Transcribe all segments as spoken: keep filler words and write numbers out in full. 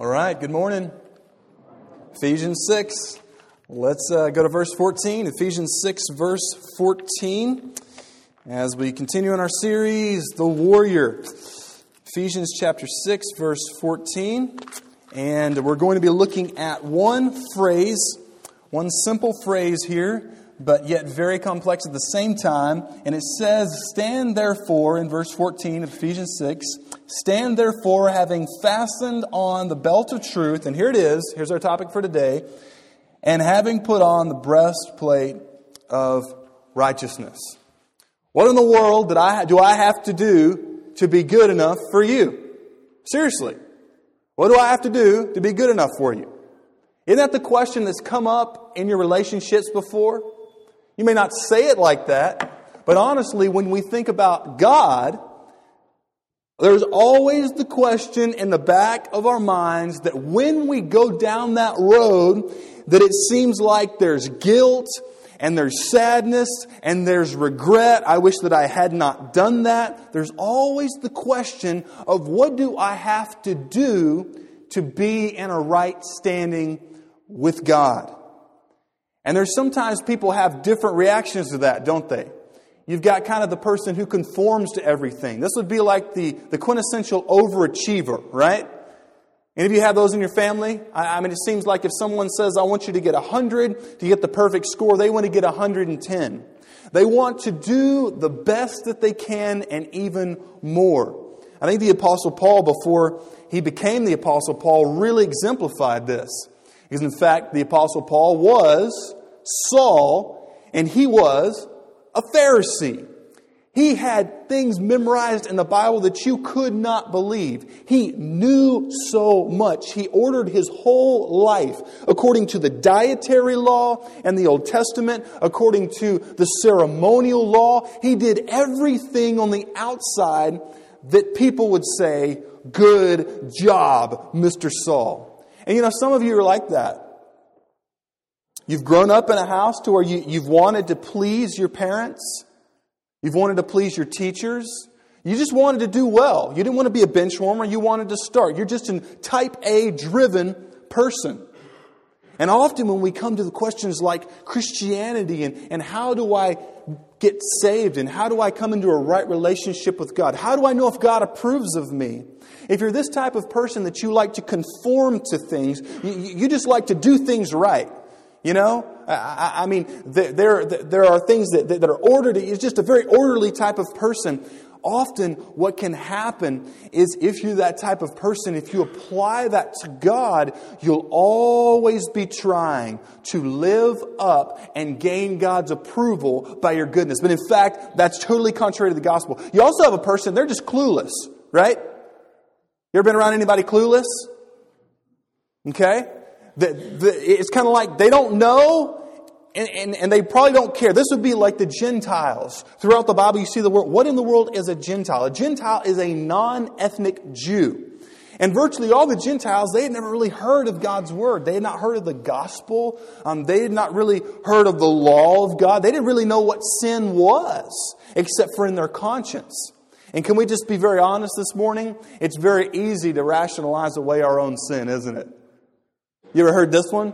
All right, good morning. Ephesians six. Let's uh, go to verse fourteen. Ephesians six, verse fourteen. As we continue in our series, The Warrior. Ephesians chapter six, verse fourteen. And we're going to be looking at one phrase, one simple phrase here, but yet very complex at the same time. And it says, stand therefore, in verse fourteen of Ephesians six, stand therefore, having fastened on the belt of truth, and here it is, here's our topic for today, and having put on the breastplate of righteousness. What in the world did I do I have to do to be good enough for you? Seriously, what do I have to do to be good enough for you? Isn't that the question that's come up in your relationships before? You may not say it like that, but honestly, when we think about God, there's always the question in the back of our minds that when we go down that road, that it seems like there's guilt and there's sadness and there's regret. I wish that I had not done that. There's always the question of what do I have to do to be in a right standing with God? And there's sometimes people have different reactions to that, don't they? You've got kind of the person who conforms to everything. This would be like the, the quintessential overachiever, right? Any of you have those in your family? I, I mean, it seems like if someone says, I want you to get one hundred, to get the perfect score, they want to get one hundred ten. They want to do the best that they can and even more. I think the Apostle Paul, before he became the Apostle Paul, really exemplified this. Because in fact, the Apostle Paul was Saul, and he was a Pharisee. He had things memorized in the Bible that you could not believe. He knew so much. He ordered his whole life according to the dietary law and the Old Testament, according to the ceremonial law. He did everything on the outside that people would say, good job, Mister Saul. And you know, some of you are like that. You've grown up in a house to where you, you've wanted to please your parents. You've wanted to please your teachers. You just wanted to do well. You didn't want to be a bench warmer. You wanted to start. You're just a type A driven person. And often when we come to the questions like Christianity and, and how do I get saved and how do I come into a right relationship with God? How do I know if God approves of me? If you're this type of person that you like to conform to things, you, you just like to do things right. You know, I, I mean, there there are things that, that are ordered. It's just a very orderly type of person. Often what can happen is if you're that type of person, if you apply that to God, you'll always be trying to live up and gain God's approval by your goodness. But in fact, that's totally contrary to the gospel. You also have a person, they're just clueless, right? You ever been around anybody clueless? Okay. It's kind of like they don't know and, and, and they probably don't care. This would be like the Gentiles. Throughout the Bible, you see the word. What in the world is a Gentile? A Gentile is a non-ethnic Jew. And virtually all the Gentiles, they had never really heard of God's Word. They had not heard of the Gospel. Um, they had not really heard of the law of God. They didn't really know what sin was, except for in their conscience. And can we just be very honest this morning? It's very easy to rationalize away our own sin, isn't it? You ever heard this one?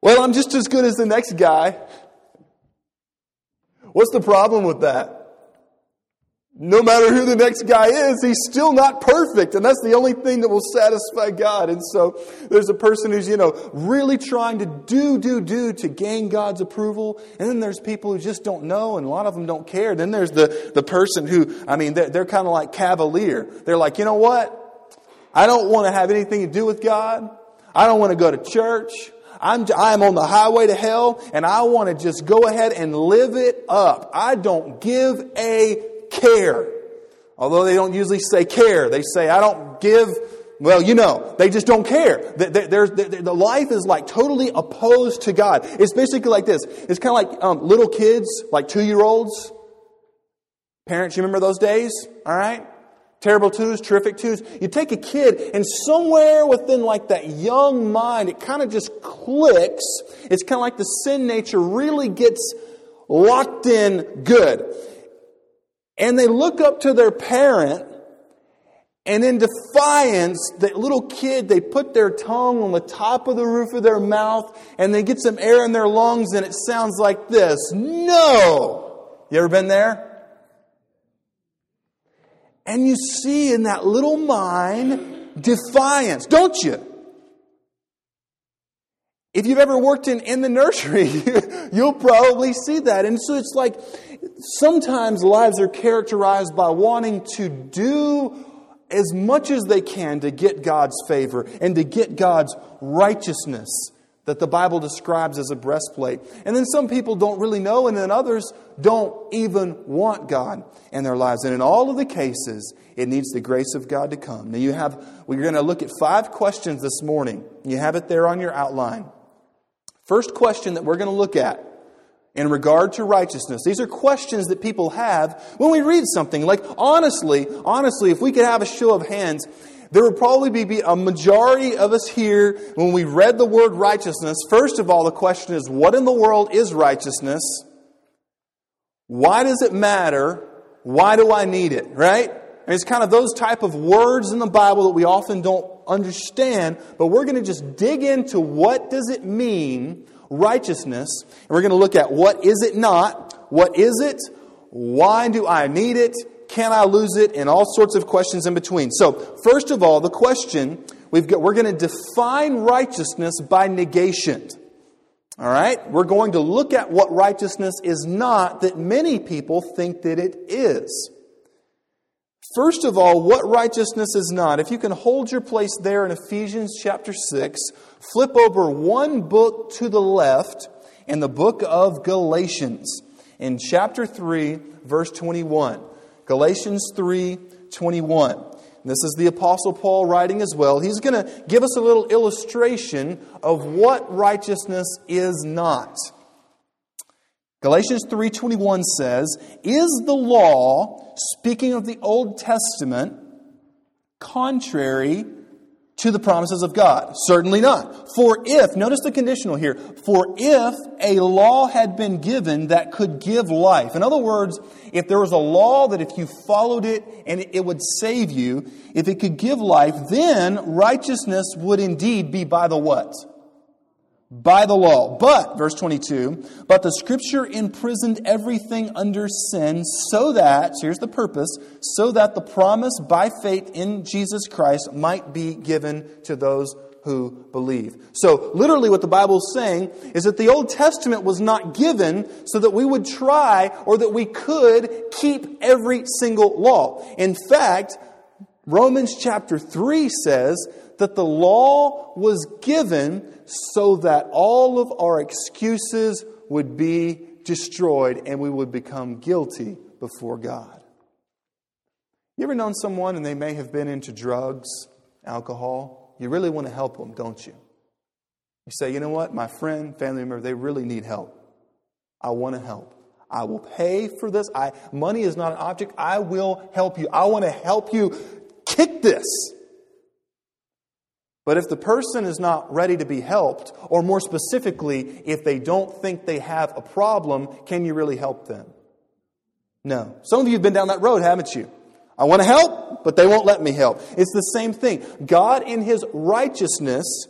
Well, I'm just as good as the next guy. What's the problem with that? No matter who the next guy is, he's still not perfect. And that's the only thing that will satisfy God. And so there's a person who's, you know, really trying to do, do, do to gain God's approval. And then there's people who just don't know. And a lot of them don't care. Then there's the, the person who, I mean, they're, they're kind of like cavalier. They're like, you know what? I don't want to have anything to do with God. I don't want to go to church. I'm I'm on the highway to hell, and I want to just go ahead and live it up. I don't give a care. Although they don't usually say care. They say, I don't give, well, you know, they just don't care. There's, the life is like totally opposed to God. It's basically like this. It's kind of like um, little kids, like two-year-olds. Parents, you remember those days? All right? Terrible twos, terrific twos. You take a kid and somewhere within like that young mind, it kind of just clicks. It's kind of like the sin nature really gets locked in good. And they look up to their parent And in defiance, that little kid, they put their tongue on the top of the roof of their mouth and they get some air in their lungs and it sounds like this. No! You ever been there? And you see in that little mind defiance, don't you? If you've ever worked in, in the nursery, you'll probably see that. And so it's like sometimes lives are characterized by wanting to do as much as they can to get God's favor and to get God's righteousness that the Bible describes as a breastplate. And then some people don't really know, and then others don't even want God in their lives. And in all of the cases, it needs the grace of God to come. Now you have, we're going to look at five questions this morning. You have it there on your outline. First question that we're going to look at in regard to righteousness. These are questions that people have when we read something. Like, honestly, honestly, if we could have a show of hands, there would probably be a majority of us here when we read the word righteousness. First of all, the question is, what in the world is righteousness? Why does it matter? Why do I need it? Right? And it's kind of those type of words in the Bible that we often don't understand. But we're going to just dig into what does it mean, righteousness, and we're going to look at what is it not, what is it, why do I need it, can I lose it, and all sorts of questions in between. So, first of all, the question, we've got, we're going to define righteousness by negation. All right? We're going to look at what righteousness is not that many people think that it is. First of all, what righteousness is not. If you can hold your place there in Ephesians chapter six, flip over one book to the left in the book of Galatians in chapter three, verse twenty-one. Galatians three, twenty-one. This is the Apostle Paul writing as well. He's going to give us a little illustration of what righteousness is not. Galatians three twenty-one says, "Is the law, speaking of the Old Testament, contrary to the promises of God? Certainly not. For if," notice the conditional here, "for if a law had been given that could give life." In other words, if there was a law that if you followed it and it would save you, if it could give life, then righteousness would indeed be by the what? By the law. But, verse twenty-two, "but the Scripture imprisoned everything under sin so that," so here's the purpose, "so that the promise by faith in Jesus Christ might be given to those who believe." So, literally what the Bible is saying is that the Old Testament was not given so that we would try or that we could keep every single law. In fact, Romans chapter three says that the law was given so that all of our excuses would be destroyed and we would become guilty before God. You ever known someone and they may have been into drugs, alcohol? You really want to help them, don't you? You say, you know what, my friend, family member, they really need help. I want to help. I will pay for this. I, money is not an object. I will help you. I want to help you kick this. But if the person is not ready to be helped, or more specifically, if they don't think they have a problem, can you really help them? No. Some of you have been down that road, haven't you? I want to help, but they won't let me help. It's the same thing. God in His righteousness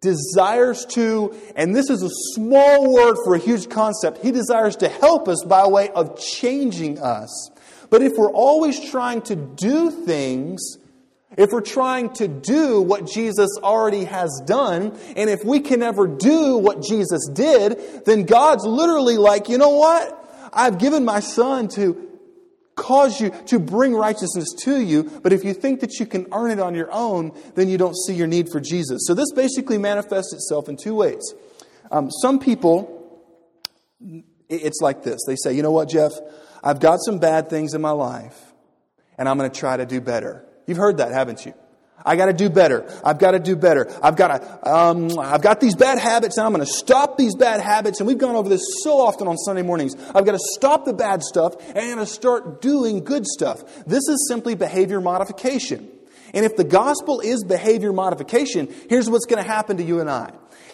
desires to, and this is a small word for a huge concept, He desires to help us by way of changing us. But if we're always trying to do things, if we're trying to do what Jesus already has done, and if we can never do what Jesus did, then God's literally like, you know what? I've given my Son to cause you to bring righteousness to you, but if you think that you can earn it on your own, then you don't see your need for Jesus. So this basically manifests itself in two ways. Um, some people, it's like this. They say, you know what, Jeff? I've got some bad things in my life, and I'm going to try to do better. You've heard that, haven't you? I got to do better. I've got to do better. I've got to. Um, I've got these bad habits, and I'm going to stop these bad habits. And we've gone over this so often on Sunday mornings. I've got to stop the bad stuff, and I'm going to start doing good stuff. This is simply behavior modification. And if the gospel is behavior modification, here's what's going to happen to you and I.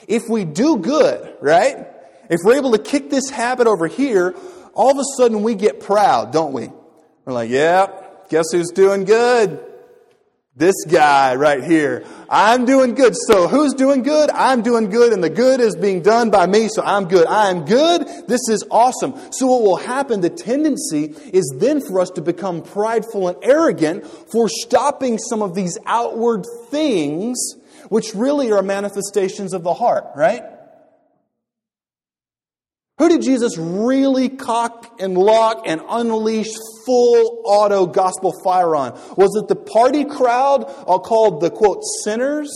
If we do good, right? If we're able to kick this habit over here, all of a sudden we get proud, don't we? We're like, yeah, guess who's doing good? This guy right here. I'm doing good. So who's doing good? I'm doing good, and the good is being done by me, so I'm good. I am good. This is awesome. So what will happen, the tendency is then for us to become prideful and arrogant for stopping some of these outward things, which really are manifestations of the heart, right? Who did Jesus really cock and lock and unleash full auto gospel fire on? Was it the party crowd called the, quote, sinners?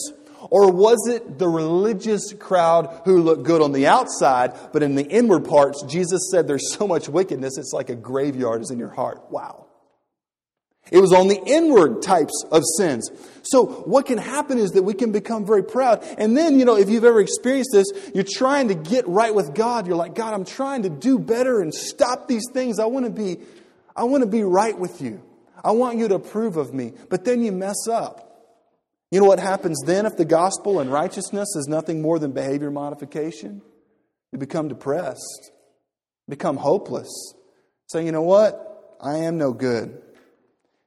Or was it the religious crowd who looked good on the outside, but in the inward parts, Jesus said there's so much wickedness, it's like a graveyard is in your heart. Wow. It was on the inward types of sins. So what can happen is that we can become very proud. And then, you know, if you've ever experienced this, you're trying to get right with God. You're like, God, I'm trying to do better and stop these things. I want to be, I want to be right with you. I want you to approve of me. But then you mess up. You know what happens then if the gospel and righteousness is nothing more than behavior modification? You become depressed, become hopeless. Say, so, you know what? I am no good.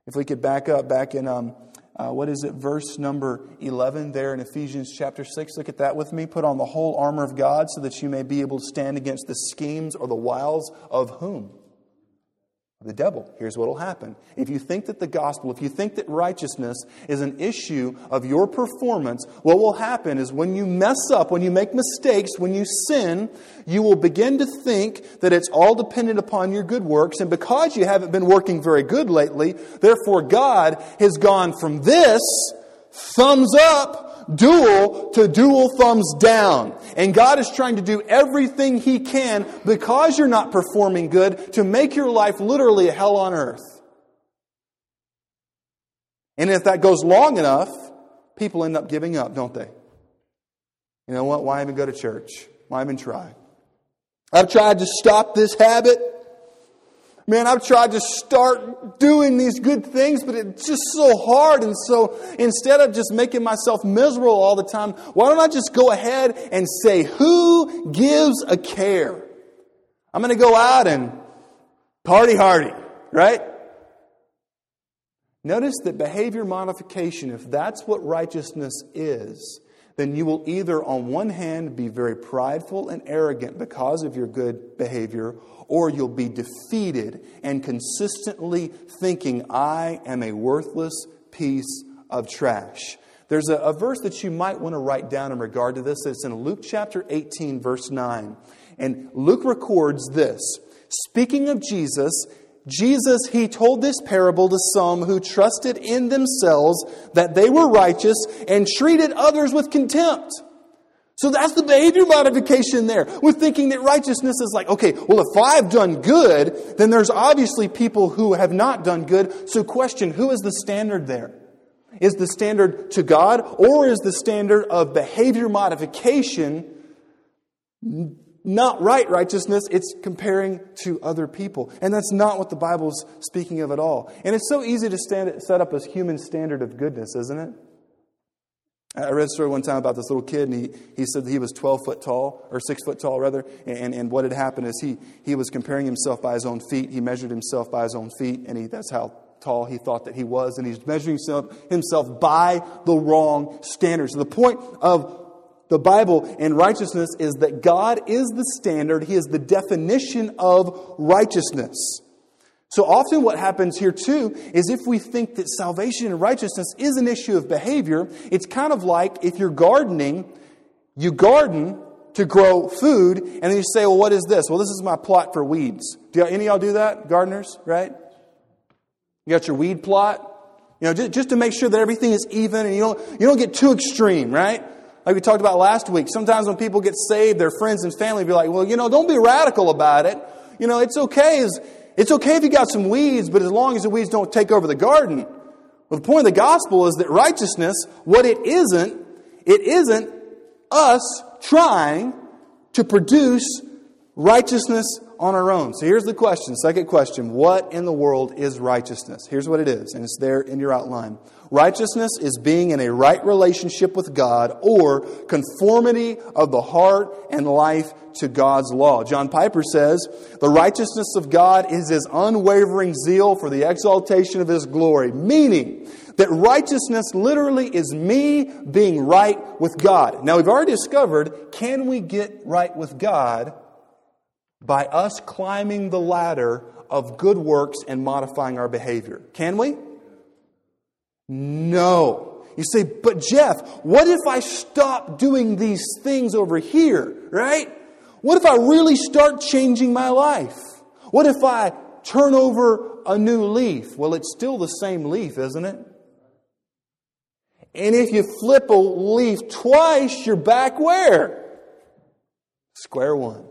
If we could back up back in, um, uh, what is it, verse number eleven there in Ephesians chapter six. Look at that with me. Put on the whole armor of God so that you may be able to stand against the schemes or the wiles of whom? The devil. Here's what will happen. If you think that the gospel, if you think that righteousness is an issue of your performance, what will happen is when you mess up, when you make mistakes, when you sin, you will begin to think that it's all dependent upon your good works. And because you haven't been working very good lately, therefore God has gone from this thumbs up dual to dual thumbs down. And God is trying to do everything He can because you're not performing good to make your life literally a hell on earth. And if that goes long enough, people end up giving up, don't they? You know what? Why even go to church? Why even try? I've tried to stop this habit. Man, I've tried to start doing these good things, but it's just so hard. And so instead of just making myself miserable all the time, why don't I just go ahead and say, who gives a care? I'm going to go out and party hardy, right? Notice that behavior modification, if that's what righteousness is, then you will either on one hand be very prideful and arrogant because of your good behavior, or you'll be defeated and consistently thinking, I am a worthless piece of trash. There's a, a verse that you might want to write down in regard to this. It's in Luke chapter eighteen, verse nine. And Luke records this. Speaking of Jesus, Jesus, He told this parable to some who trusted in themselves that they were righteous and treated others with contempt. So that's the behavior modification there. We're thinking that righteousness is like, okay, well, if I've done good, then there's obviously people who have not done good. So question, who is the standard there? Is the standard to God, or is the standard of behavior modification not right righteousness, it's comparing to other people? And that's not what the Bible's speaking of at all. And it's so easy to stand, set up a human standard of goodness, isn't it? I read a story one time about this little kid, and he, he said that he was twelve foot tall, or six foot tall rather, and, and what had happened is he, he was comparing himself by his own feet. He measured himself by his own feet, and he, that's how tall he thought that he was, and he's measuring himself, himself by the wrong standards. So the point of the Bible and righteousness is that God is the standard. He is the definition of righteousness. So often what happens here too is if we think that salvation and righteousness is an issue of behavior, it's kind of like if you're gardening, you garden to grow food, and then you say, well, what is this? Well, this is my plot for weeds. Do y'all, any of y'all do that? Gardeners, right? You got your weed plot? You know, just, just to make sure that everything is even and you don't, you don't get too extreme, right? Like we talked about last week, sometimes when people get saved, their friends and family be like, well, you know, don't be radical about it. You know, it's okay as, it's okay if you got some weeds, but as long as the weeds don't take over the garden. Well, the point of the gospel is that righteousness, what it isn't, it isn't us trying to produce righteousness on our own. So here's the question, second question. What in the world is righteousness? Here's what it is, and it's there in your outline. Righteousness is being in a right relationship with God, or conformity of the heart and life to God's law. John Piper says, the righteousness of God is His unwavering zeal for the exaltation of His glory. Meaning That righteousness literally is me being right with God. Now, we've already discovered, can we get right with God by us climbing the ladder of good works and modifying our behavior? Can we? No. You say, but Jeff, what if I stop doing these things over here, right? What if I really start changing my life? What if I turn over a new leaf? Well, it's still the same leaf, isn't it? And if you flip a leaf twice, you're back where? Square one.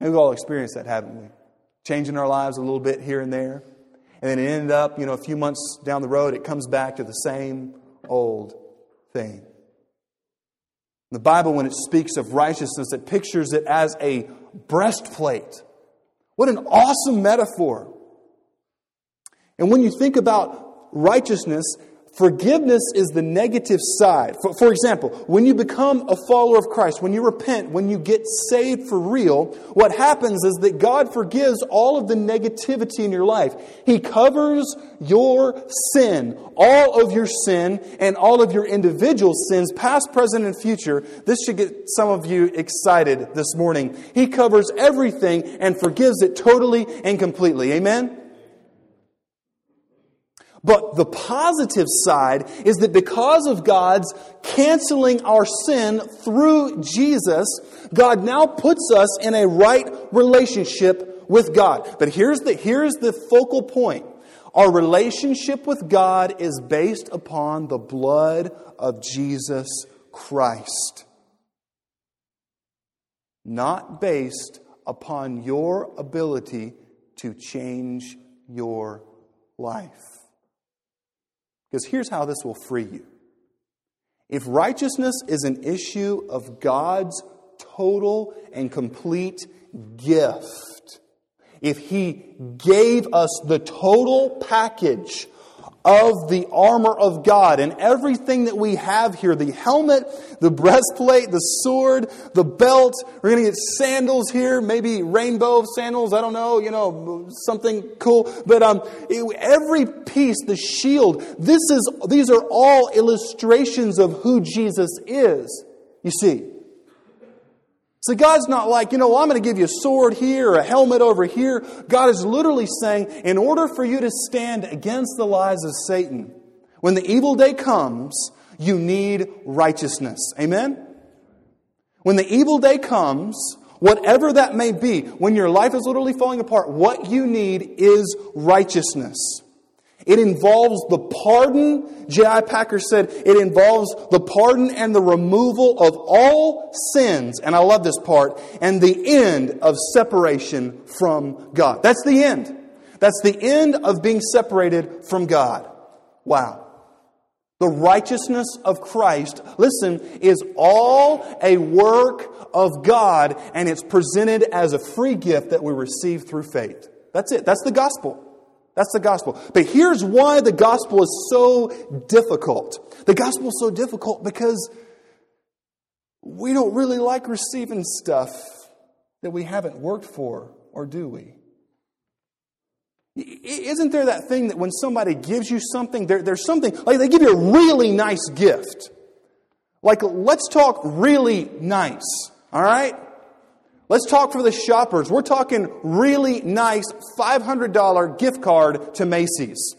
And we've all experienced that, haven't we? Changing our lives a little bit here and there. And then it ended up, you know, a few months down the road, it comes back to the same old thing. The Bible, when it speaks of righteousness, it pictures it as a breastplate. What an awesome metaphor. And when you think about righteousness, forgiveness is the negative side. For, for example, when you become a follower of Christ, when you repent, when you get saved for real, what happens is that God forgives all of the negativity in your life. He covers your sin, all of your sin, and all of your individual sins, past, present, and future. This should get some of you excited this morning. He covers everything and forgives it totally and completely. Amen? But the positive side is that because of God's canceling our sin through Jesus, God now puts us in a right relationship with God. But here's the, here's the focal point. Our relationship with God is based upon the blood of Jesus Christ, not based upon your ability to change your life. Because here's how this will free you. If righteousness is an issue of God's total and complete gift, if He gave us the total package of the armor of God and everything that we have here, the helmet, the breastplate, the sword, the belt, we're going to get sandals here, maybe rainbow sandals, I don't know, you know, something cool. But um, every piece, the shield, this is, these are all illustrations of who Jesus is, you see. So God's not like, you know, well, I'm going to give you a sword here or a helmet over here. God is literally saying, in order for you to stand against the lies of Satan, when the evil day comes, you need righteousness. Amen? When the evil day comes, whatever that may be, when your life is literally falling apart, what you need is righteousness. It involves the pardon. J I Packer said it involves the pardon and the removal of all sins. And I love this part. And the end of separation from God. That's the end. That's the end of being separated from God. Wow. The righteousness of Christ, listen, is all a work of God. And it's presented as a free gift that we receive through faith. That's it. That's the gospel. That's the gospel. But here's why the gospel is so difficult. The gospel is so difficult because we don't really like receiving stuff that we haven't worked for, or do we? Isn't there that thing that when somebody gives you something, there, there's something, like they give you a really nice gift. Like, let's talk really nice, all right? Let's talk for the shoppers. We're talking really nice five hundred dollars gift card to Macy's.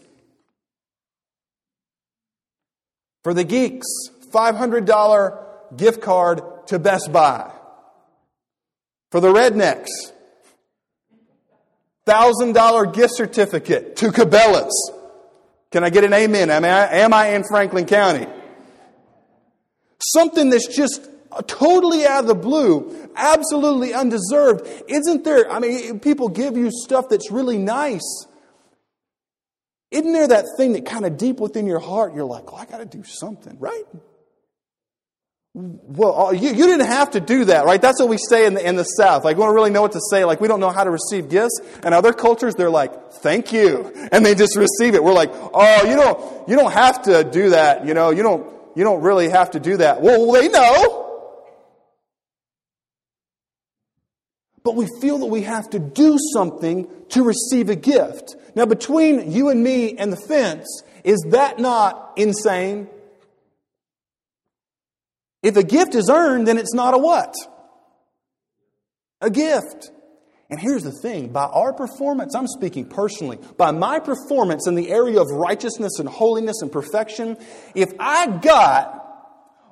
For the geeks, five hundred dollars gift card to Best Buy. For the rednecks, one thousand dollars gift certificate to Cabela's. Can I get an amen? I mean, am I in Franklin County? Something that's just totally out of the blue, absolutely undeserved. Isn't there, I mean, people give you stuff that's really nice. Isn't there that thing that kind of deep within your heart, you're like, oh, I got to do something, right? Well, you, you didn't have to do that, right? That's what we say in the, in the South. Like, we don't really know what to say. Like, we don't know how to receive gifts. And other cultures, they're like, thank you. And they just receive it. We're like, oh, you don't, you don't have to do that. You know, you don't, you don't really have to do that. Well, they know. But we feel that we have to do something to receive a gift. Now, between you and me and the fence Is that not insane? If a gift is earned, then it's not a what? A gift. And here's the thing, by our performance, I'm speaking personally, by my performance in the area of righteousness and holiness and perfection, if I got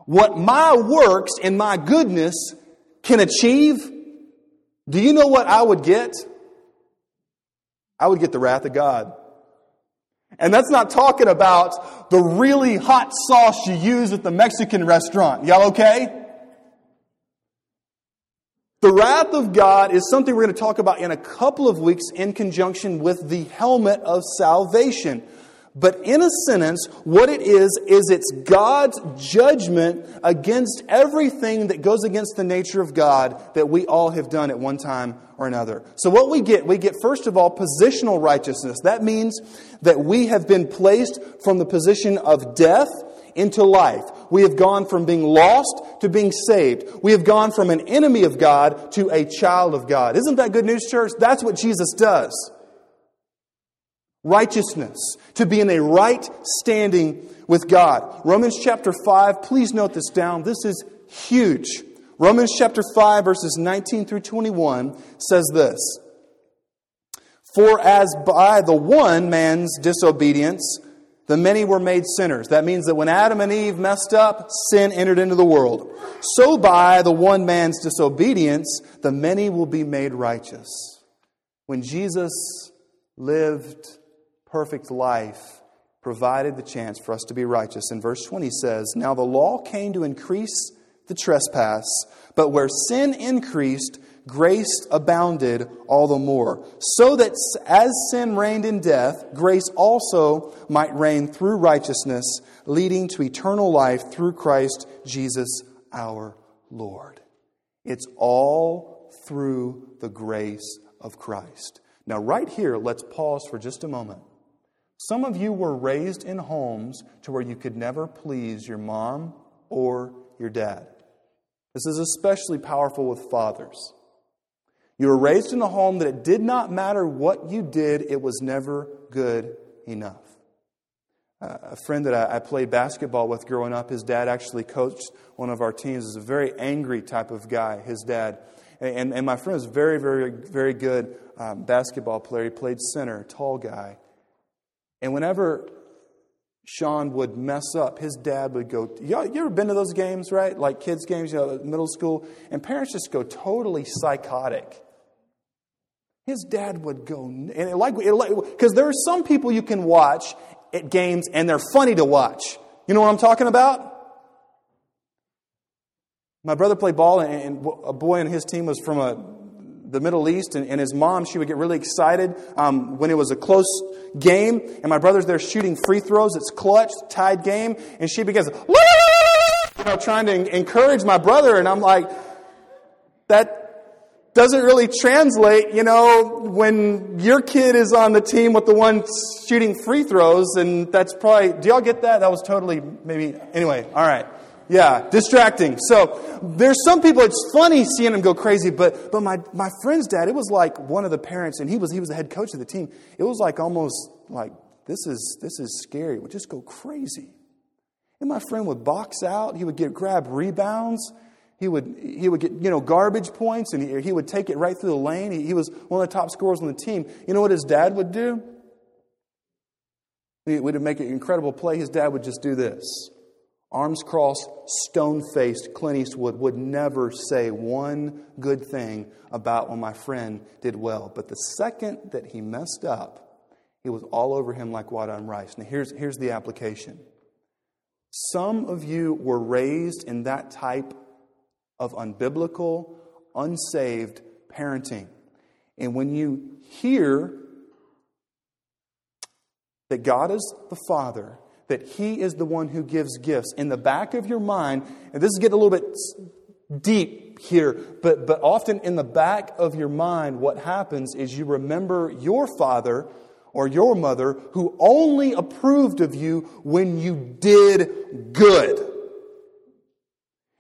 what my works and my goodness can achieve, do you know what I would get? I would get the wrath of God. And that's not talking about the really hot sauce you use at the Mexican restaurant. Y'all okay? The wrath of God is something we're going to talk about in a couple of weeks in conjunction with the helmet of salvation. But in a sentence, what it is, is it's God's judgment against everything that goes against the nature of God that we all have done at one time or another. So what we get, we get first of all positional righteousness. That means that we have been placed from the position of death into life. We have gone from being lost to being saved. We have gone from an enemy of God to a child of God. Isn't that good news, church? That's what Jesus does. Righteousness. To be in a right standing with God. Romans chapter five, please note this down. This is huge. Romans chapter five, verses nineteen through twenty-one says this. For as by the one man's disobedience, the many were made sinners. That means that when Adam and Eve messed up, sin entered into the world. So by the one man's disobedience, the many will be made righteous. When Jesus lived perfect life, provided the chance for us to be righteous. In verse twenty says, now the law came to increase the trespass, but where sin increased, grace abounded all the more, so that as sin reigned in death, grace also might reign through righteousness, leading to eternal life through Christ Jesus our Lord. It's all through the grace of Christ. Now, right here, let's pause for just a moment. Some of you were raised in homes to where you could never please your mom or your dad. This is especially powerful with fathers. You were raised in a home that it did not matter what you did, it was never good enough. Uh, a friend that I, I played basketball with growing up, his dad actually coached one of our teams. He was a very angry type of guy, his dad. And, and, and my friend was very, very, very good um, basketball player. He played center, tall guy. And whenever Sean would mess up, his dad would go, you ever been to those games, right? Like kids' games, you know, middle school, and parents just go totally psychotic. His dad would go, and like, because there are some people you can watch at games and they're funny to watch. You know what I'm talking about? My brother played ball, and a boy on his team was from a the Middle East, and, and his mom, she would get really excited um, when it was a close game, and my brother's there shooting free throws. It's clutch, tied game, and she begins, you know, trying to encourage my brother, and I'm like, that doesn't really translate, you know, when your kid is on the team with the one shooting free throws, and that's probably, do y'all get that? That was totally, maybe, anyway, all right. Yeah, distracting. So there's some people, it's funny seeing them go crazy, but but my, my friend's dad, it was like one of the parents, and he was he was the head coach of the team. It was like almost like, this is this is scary. It would just go crazy. And my friend would box out. He would get grab rebounds. He would he would get, you know, garbage points, and he, he would take it right through the lane. He, he was one of the top scorers on the team. You know what his dad would do? He would make an incredible play. His dad would just do this. Arms crossed, stone-faced, Clint Eastwood would never say one good thing about when my friend did well. But the second that he messed up, it was all over him like water on rice. Now here's, here's the application. Some of you were raised in that type of unbiblical, unsaved parenting. And when you hear that God is the Father, that He is the one who gives gifts, in the back of your mind, and this is getting a little bit deep here, but, but often in the back of your mind, what happens is you remember your father or your mother who only approved of you when you did good.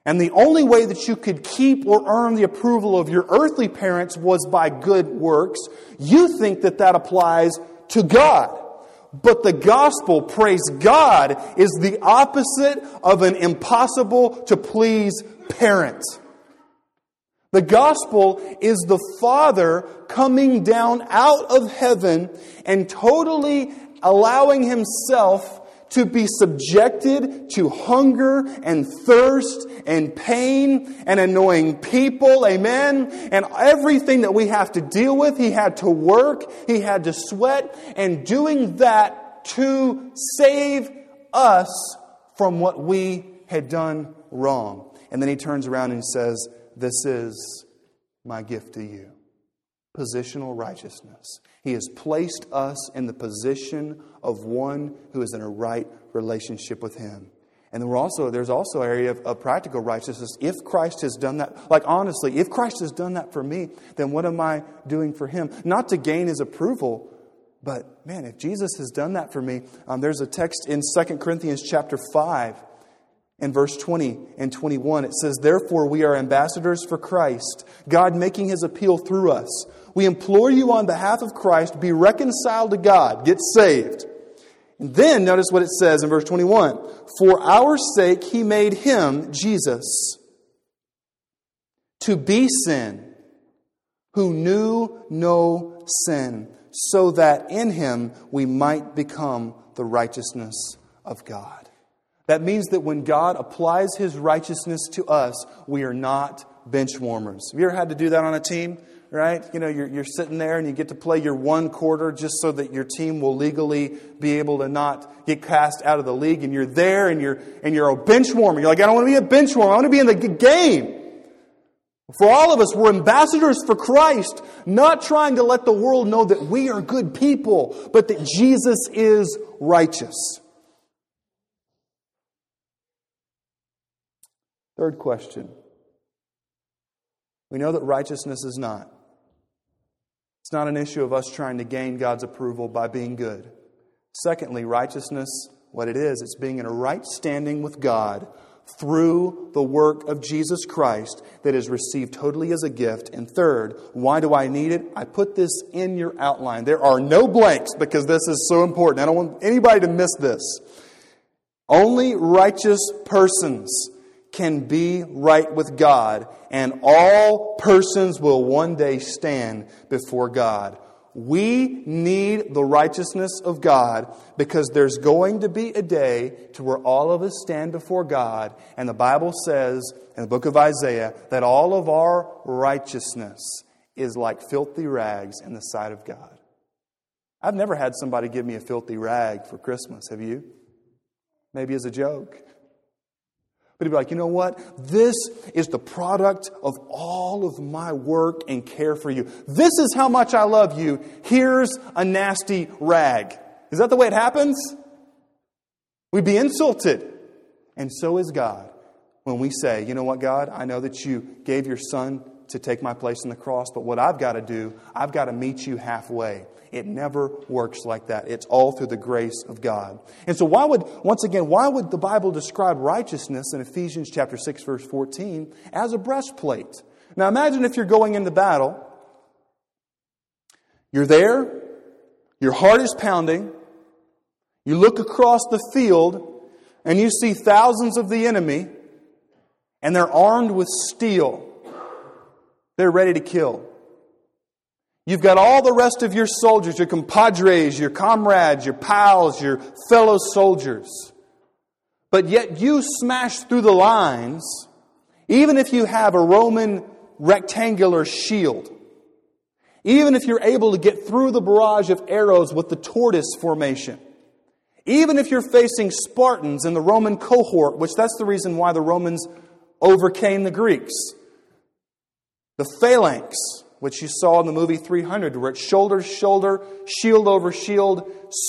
And the only way that you could keep or earn the approval of your earthly parents was by good works. You think that that applies to God. But the gospel, praise God, is the opposite of an impossible to please parent. The gospel is the Father coming down out of heaven and totally allowing Himself to be subjected to hunger and thirst and pain and annoying people, amen? And everything that we have to deal with, He had to work, He had to sweat, and doing that to save us from what we had done wrong. And then He turns around and says, "This is my gift to you." Positional righteousness. He has placed us in the position of one who is in a right relationship with Him. And then we're also, there's also an area of, of practical righteousness. If Christ has done that, like honestly, if Christ has done that for me, then what am I doing for Him? Not to gain His approval, but man, if Jesus has done that for me, um, there's a text in Second Corinthians chapter five. In verse twenty and twenty-one, it says, "Therefore we are ambassadors for Christ, God making His appeal through us. We implore you on behalf of Christ, be reconciled to God." Get saved. And then notice what it says in verse twenty-one. "For our sake He made Him," Jesus, "to be sin, who knew no sin, so that in Him we might become the righteousness of God." That means that when God applies His righteousness to us, we are not bench warmers. Have you ever had to do that on a team? Right? You know, you're, you're sitting there and you get to play your one quarter just so that your team will legally be able to not get cast out of the league. And you're there and you're and you're a bench warmer. You're like, "I don't want to be a bench warmer. I want to be in the game." For all of us, we're ambassadors for Christ, not trying to let the world know that we are good people, but that Jesus is righteous. Third question. We know that righteousness is not. It's not an issue of us trying to gain God's approval by being good. Secondly, righteousness, what it is, it's being in a right standing with God through the work of Jesus Christ that is received totally as a gift. And third, why do I need it? I put this in your outline. There are no blanks because this is so important. I don't want anybody to miss this. Only righteous persons can be right with God, and all persons will one day stand before God. We need the righteousness of God because there's going to be a day to where all of us stand before God, and the Bible says in the book of Isaiah that all of our righteousness is like filthy rags in the sight of God. I've never had somebody give me a filthy rag for Christmas, have you? Maybe as a joke. But he'd be like, "You know what? This is the product of all of my work and care for you. This is how much I love you. Here's a nasty rag." Is that the way it happens? We'd be insulted. And so is God when we say, "You know what, God? I know that you gave your Son to take my place on the cross, but what I've got to do, I've got to meet you halfway." It never works like that. It's all through the grace of God. And so why would, once again, why would the Bible describe righteousness in Ephesians chapter six, verse fourteen as a breastplate? Now imagine if you're going into battle. You're there. Your heart is pounding. You look across the field and you see thousands of the enemy and they're armed with steel. They're ready to kill. You've got all the rest of your soldiers, your compadres, your comrades, your pals, your fellow soldiers. But yet you smash through the lines, even if you have a Roman rectangular shield. Even if you're able to get through the barrage of arrows with the tortoise formation. Even if you're facing Spartans in the Roman cohort, which that's the reason why the Romans overcame the Greeks. The phalanx, which you saw in the movie three hundred, where it's shoulder to shoulder, shield over shield,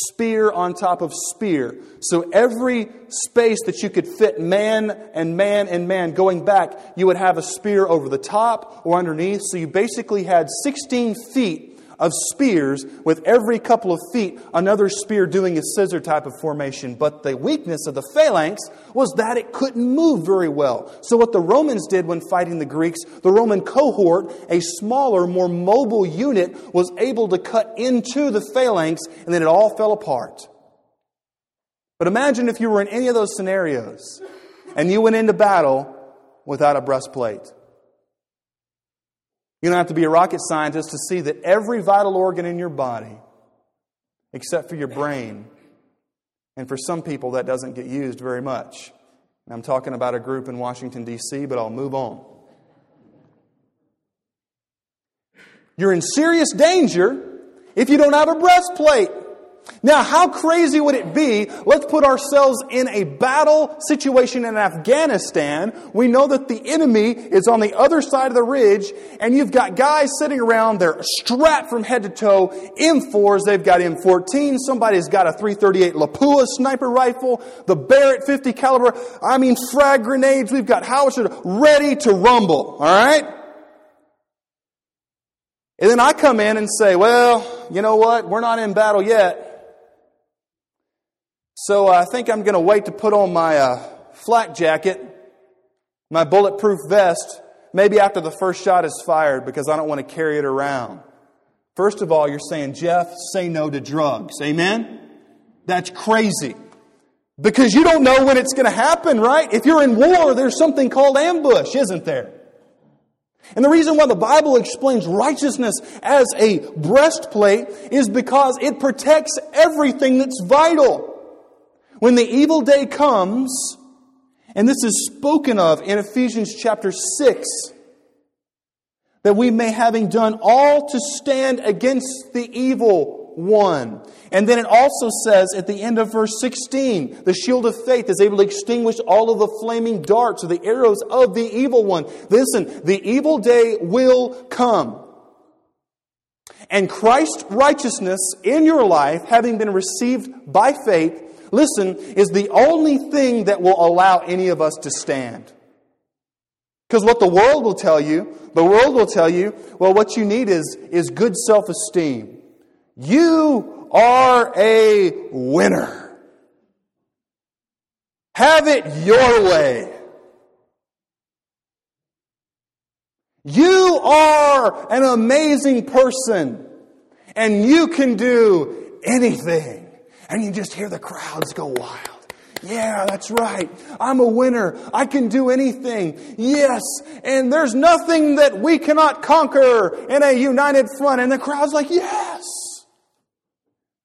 spear on top of spear. So every space that you could fit man and man and man going back, you would have a spear over the top or underneath. So you basically had sixteen feet of spears with every couple of feet, another spear doing a scissor type of formation. But the weakness of the phalanx was that it couldn't move very well. So what the Romans did when fighting the Greeks, the Roman cohort, a smaller, more mobile unit, was able to cut into the phalanx and then it all fell apart. But imagine if you were in any of those scenarios and you went into battle without a breastplate. You don't have to be a rocket scientist to see that every vital organ in your body, except for your brain, and for some people that doesn't get used very much. And I'm talking about a group in Washington, D C, but I'll move on. You're in serious danger if you don't have a breastplate. Now, how crazy would it be? Let's put ourselves in a battle situation in Afghanistan. We know that the enemy is on the other side of the ridge, and you've got guys sitting around, they're strapped from head to toe, M fours, they've got M fourteens, somebody's got a three thirty-eight Lapua sniper rifle, the Barrett fifty caliber, I mean frag grenades, we've got howitzers ready to rumble, alright? And then I come in and say, well, you know what, we're not in battle yet. So I think I'm going to wait to put on my uh, flak jacket, my bulletproof vest, maybe after the first shot is fired because I don't want to carry it around. First of all, you're saying, Jeff, say no to drugs. Amen? That's crazy. Because you don't know when it's going to happen, right? If you're in war, there's something called ambush, isn't there? And the reason why the Bible explains righteousness as a breastplate is because it protects everything that's vital. When the evil day comes, and this is spoken of in Ephesians chapter six, that we may, having done all to stand against the evil one. And then it also says at the end of verse sixteen, the shield of faith is able to extinguish all of the flaming darts or the arrows of the evil one. Listen, the evil day will come. And Christ's righteousness in your life, having been received by faith, listen, is the only thing that will allow any of us to stand. Because what the world will tell you, the world will tell you, well, what you need is, is good self-esteem. You are a winner. Have it your way. You are an amazing person. And you can do anything. And you just hear the crowds go wild. Yeah, that's right. I'm a winner. I can do anything. Yes. And there's nothing that we cannot conquer in a united front. And the crowd's like, yes.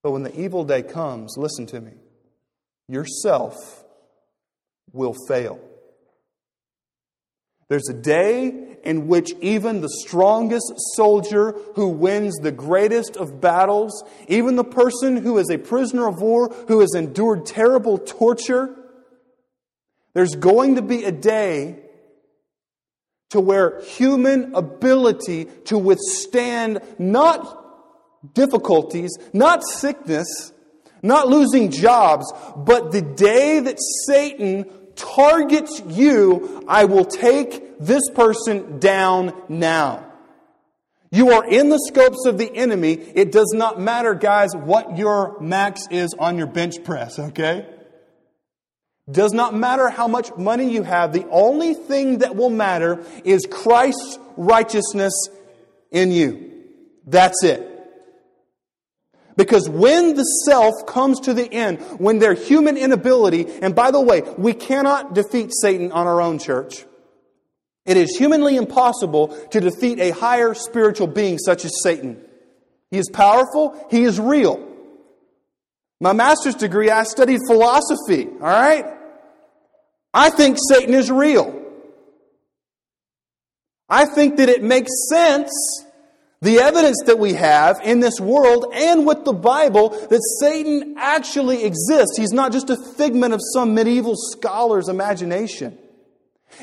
But when the evil day comes, listen to me. Yourself will fail. There's a day in which even the strongest soldier who wins the greatest of battles, even the person who is a prisoner of war, who has endured terrible torture, there's going to be a day to where human ability to withstand not difficulties, not sickness, not losing jobs, but the day that Satan targets you, I will take this person down now. You are in the scopes of the enemy. It does not matter, guys, what your max is on your bench press, okay? Does not matter how much money you have. The only thing that will matter is Christ's righteousness in you. That's it. Because when the self comes to the end, when their human inability, and by the way, we cannot defeat Satan on our own, church. It is humanly impossible to defeat a higher spiritual being such as Satan. He is powerful. He is real. My master's degree, I studied philosophy, all right? I think Satan is real. I think that it makes sense, the evidence that we have in this world and with the Bible, that Satan actually exists. He's not just a figment of some medieval scholar's imagination.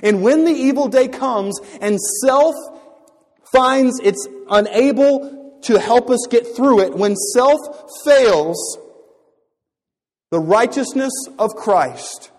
And when the evil day comes and self finds it's unable to help us get through it, when self fails, the righteousness of Christ,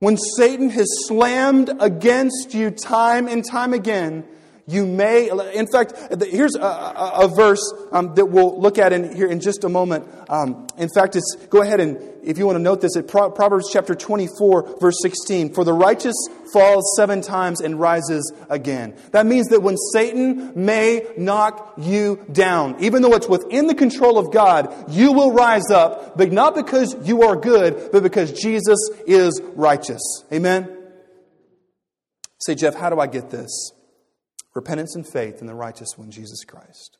when Satan has slammed against you time and time again, You may, in fact, here's a, a, a verse um, that we'll look at in here in just a moment. Um, in fact, it's go ahead and if you want to note this, at Pro- Proverbs chapter twenty-four, verse sixteen. For the righteous falls seven times and rises again. That means that when Satan may knock you down, even though it's within the control of God, you will rise up, but not because you are good, but because Jesus is righteous. Amen? Say, Jeff, how do I get this? Repentance and faith in the righteous one, Jesus Christ.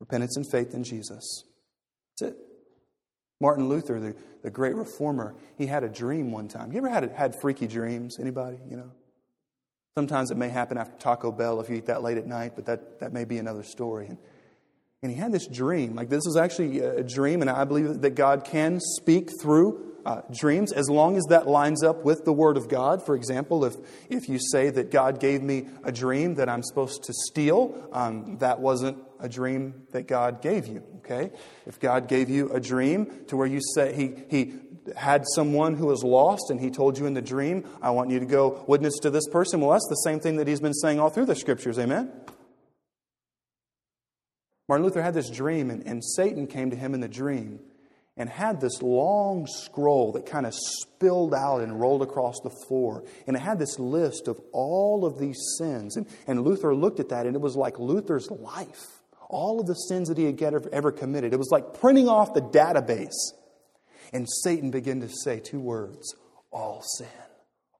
Repentance and faith in Jesus. That's it. Martin Luther, the, the great reformer, he had a dream one time. You ever had had freaky dreams? Anybody? You know, sometimes it may happen after Taco Bell if you eat that late at night, but that, that may be another story. And, and he had this dream. Like this was actually a dream, and I believe that God can speak through Uh, dreams, as long as that lines up with the Word of God. For example, if if you say that God gave me a dream that I'm supposed to steal, um, that wasn't a dream that God gave you. Okay, if God gave you a dream to where you say He He had someone who was lost, and He told you in the dream, "I want you to go witness to this person." Well, that's the same thing that He's been saying all through the Scriptures. Amen. Martin Luther had this dream, and, and Satan came to him in the dream. And had this long scroll that kind of spilled out and rolled across the floor. And it had this list of all of these sins. And, and Luther looked at that, and it was like Luther's life. All of the sins that he had ever committed. It was like printing off the database. And Satan began to say two words. All sin.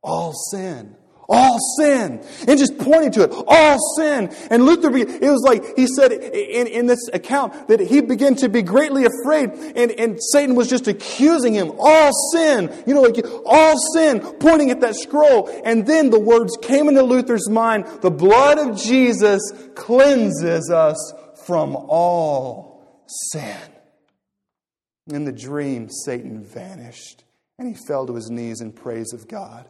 All sin. All sin. And just pointing to it. All sin. And Luther, it was like he said in, in this account that he began to be greatly afraid. And, and Satan was just accusing him. All sin. You know, like all sin. Pointing at that scroll. And then the words came into Luther's mind. The blood of Jesus cleanses us from all sin. In the dream, Satan vanished. And he fell to his knees in praise of God.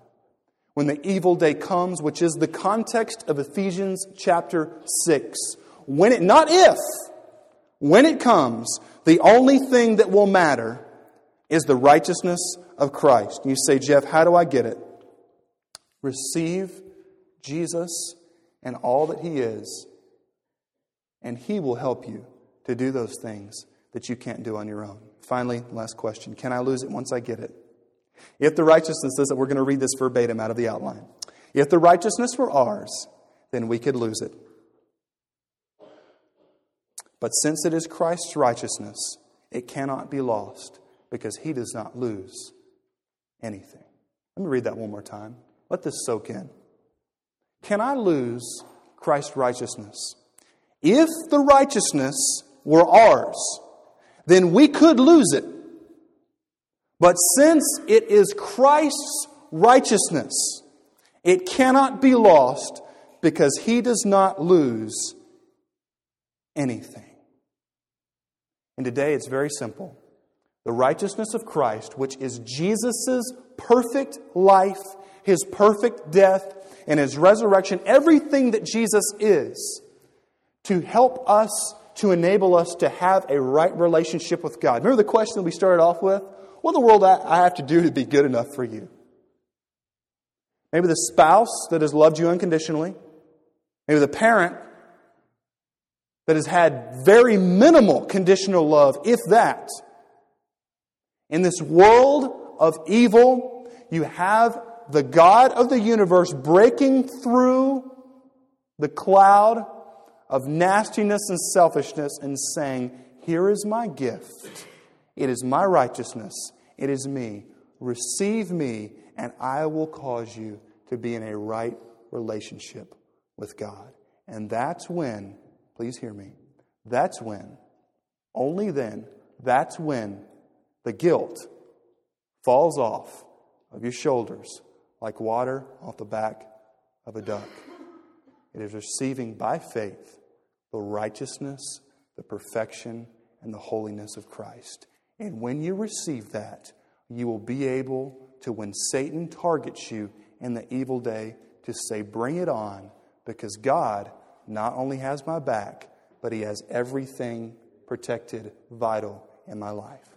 When the evil day comes, which is the context of Ephesians chapter six. When it, not if, when it comes, the only thing that will matter is the righteousness of Christ. You say, Jeff, how do I get it? Receive Jesus and all that He is, and He will help you to do those things that you can't do on your own. Finally, last question. Can I lose it once I get it? If the righteousness is that we're going to read this verbatim out of the outline. If the righteousness were ours, then we could lose it. But since it is Christ's righteousness, it cannot be lost because He does not lose anything. Let me read that one more time. Let this soak in. Can I lose Christ's righteousness? If the righteousness were ours, then we could lose it. But since it is Christ's righteousness, it cannot be lost because He does not lose anything. And today it's very simple. The righteousness of Christ, which is Jesus' perfect life, His perfect death, and His resurrection, everything that Jesus is, to help us, to enable us to have a right relationship with God. Remember the question that we started off with? What in the world do I have to do to be good enough for you? Maybe the spouse that has loved you unconditionally. Maybe the parent that has had very minimal conditional love, if that. In this world of evil, you have the God of the universe breaking through the cloud of nastiness and selfishness and saying, "Here is my gift. It is my righteousness. It is me. Receive me, and I will cause you to be in a right relationship with God." And that's when, please hear me, that's when, only then, that's when the guilt falls off of your shoulders like water off the back of a duck. It is receiving by faith the righteousness, the perfection, and the holiness of Christ. And when you receive that, you will be able to, when Satan targets you in the evil day, to say, "Bring it on," because God not only has my back, but He has everything protected, vital in my life.